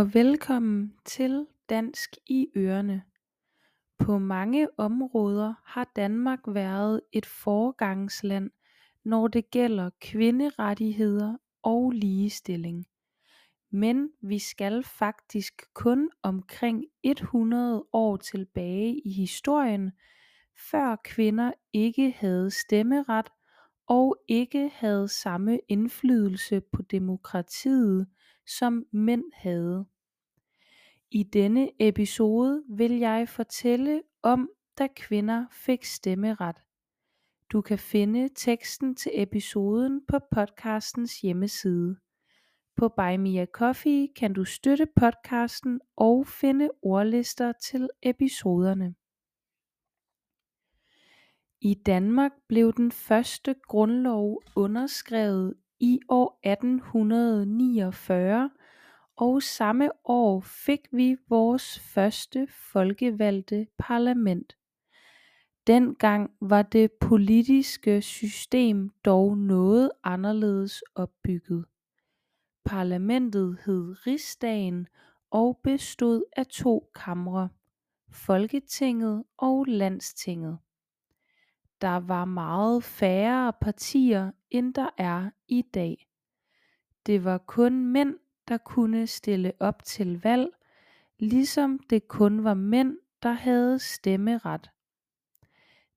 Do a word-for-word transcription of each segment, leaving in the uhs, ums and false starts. Og velkommen til Dansk i ørerne. På mange områder har Danmark været et foregangsland, når det gælder kvinderettigheder og ligestilling. Men vi skal faktisk kun omkring hundrede år tilbage i historien, før kvinder ikke havde stemmeret og ikke havde samme indflydelse på demokratiet, som mænd havde. I denne episode vil jeg fortælle om, da kvinder fik stemmeret. Du kan finde teksten til episoden på podcastens hjemmeside. På Buy Me a Coffee kan du støtte podcasten og finde ordlister til episoderne. I Danmark blev den første grundlov underskrevet i år atten niogfyrre, og samme år fik vi vores første folkevalgte parlament. Dengang var det politiske system dog noget anderledes opbygget. Parlamentet hed Rigsdagen og bestod af to kamre, Folketinget og Landstinget. Der var meget færre partier, end der er i dag. Det var kun mænd, der kunne stille op til valg, ligesom det kun var mænd, der havde stemmeret.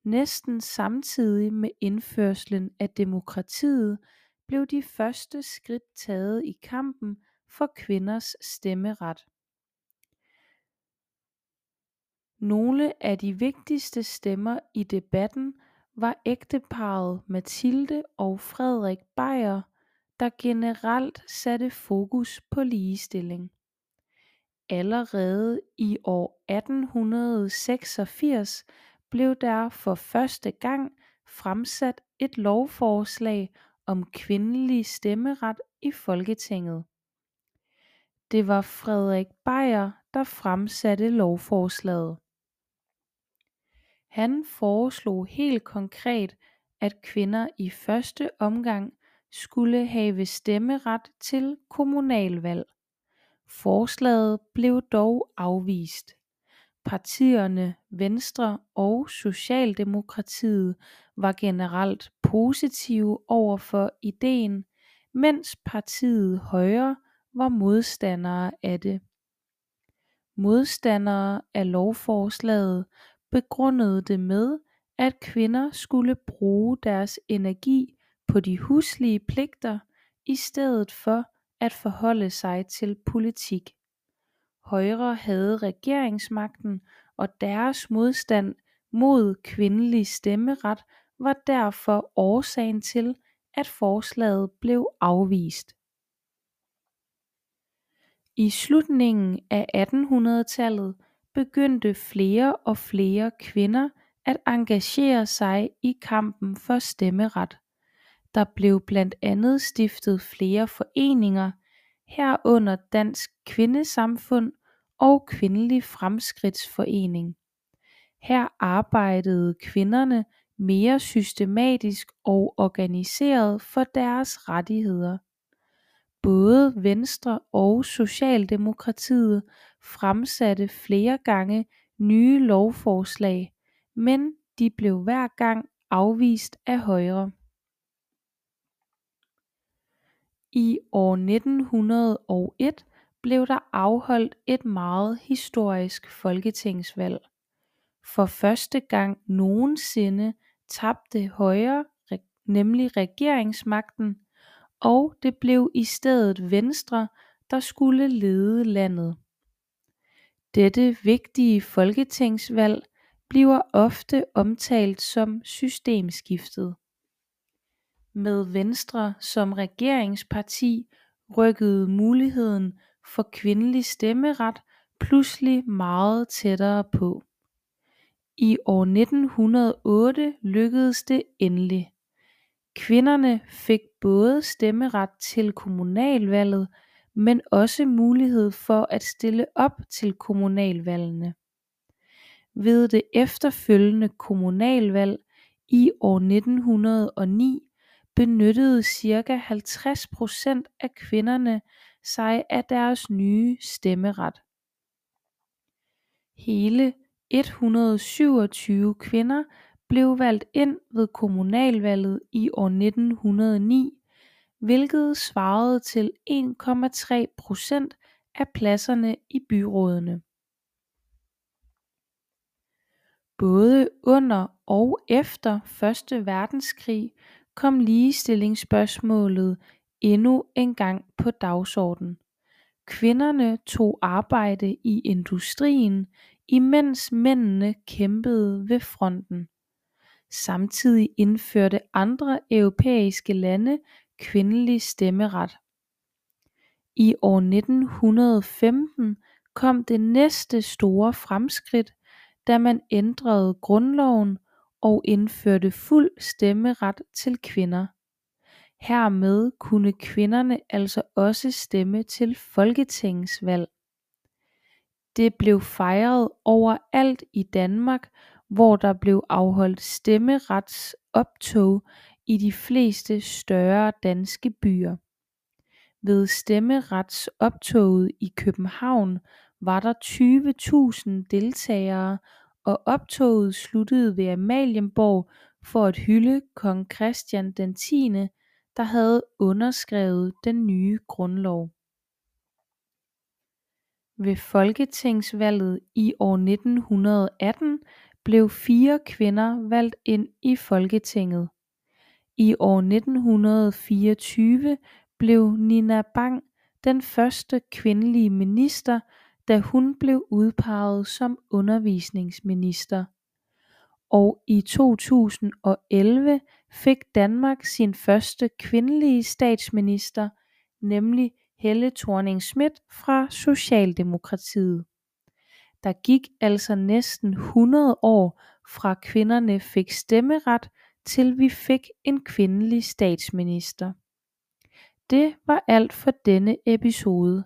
Næsten samtidig med indførslen af demokratiet blev de første skridt taget i kampen for kvinders stemmeret. Nogle af de vigtigste stemmer i debatten var ægteparret Mathilde og Frederik Beyer, der generelt satte fokus på ligestilling. Allerede i år atten seksogfirs blev der for første gang fremsat et lovforslag om kvindelig stemmeret i Folketinget. Det var Frederik Beyer, der fremsatte lovforslaget. Han foreslog helt konkret, at kvinder i første omgang skulle have stemmeret til kommunalvalg. Forslaget blev dog afvist. Partierne Venstre og Socialdemokratiet var generelt positive over for ideen, mens partiet Højre var modstandere af det. Modstandere af lovforslaget begrundede det med, at kvinder skulle bruge deres energi på de huslige pligter, i stedet for at forholde sig til politik. Højre havde regeringsmagten, og deres modstand mod kvindelig stemmeret var derfor årsagen til, at forslaget blev afvist. I slutningen af attenhundredetallet begyndte flere og flere kvinder at engagere sig i kampen for stemmeret. Der blev blandt andet stiftet flere foreninger, herunder Dansk Kvindesamfund og Kvindelig Fremskridtsforening. Her arbejdede kvinderne mere systematisk og organiseret for deres rettigheder. Både Venstre og Socialdemokratiet fremsatte flere gange nye lovforslag, men de blev hver gang afvist af Højre. I år nitten nul en blev der afholdt et meget historisk folketingsvalg. For første gang nogensinde tabte Højre nemlig regeringsmagten, og det blev i stedet Venstre, der skulle lede landet. Dette vigtige folketingsvalg bliver ofte omtalt som systemskiftet. Med Venstre som regeringsparti rykkede muligheden for kvindelig stemmeret pludselig meget tættere på. I år nitten nul otte lykkedes det endelig. Kvinderne fik både stemmeret til kommunalvalget, men også mulighed for at stille op til kommunalvalgene. Ved det efterfølgende kommunalvalg i år nitten nul ni benyttede ca. halvtreds procent af kvinderne sig af deres nye stemmeret. Hele et hundrede og syvogtyve kvinder blev valgt ind ved kommunalvalget i år nitten hundrede og ni, hvilket svarede til en komma tre procent af pladserne i byrådene. Både under og efter første verdenskrig kom ligestillingsspørgsmålet endnu en gang på dagsordenen. Kvinderne tog arbejde i industrien, imens mændene kæmpede ved fronten. Samtidig indførte andre europæiske lande kvindelig stemmeret. I år nitten femten kom det næste store fremskridt, da man ændrede grundloven og indførte fuld stemmeret til kvinder. Hermed kunne kvinderne altså også stemme til folketingsvalg. Det blev fejret overalt i Danmark, hvor der blev afholdt stemmeretsoptog i de fleste større danske byer. Ved stemmeretsoptoget i København var der tyve tusind deltagere, og optoget sluttede ved Amalienborg for at hylde kong Christian den tiende, der havde underskrevet den nye grundlov. Ved folketingsvalget i år nitten atten blev fire kvinder valgt ind i Folketinget. I år nitten fireogtyve blev Nina Bang den første kvindelige minister, da hun blev udpeget som undervisningsminister. Og i to tusind og elleve fik Danmark sin første kvindelige statsminister, nemlig Helle Thorning Schmidt fra Socialdemokratiet. Der gik altså næsten hundrede år fra kvinderne fik stemmeret, til vi fik en kvindelig statsminister. Det var alt for denne episode.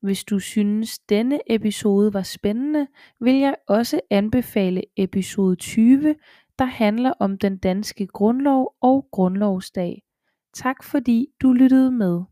Hvis du synes, denne episode var spændende, vil jeg også anbefale episode tyve, der handler om den danske grundlov og grundlovsdag. Tak fordi du lyttede med.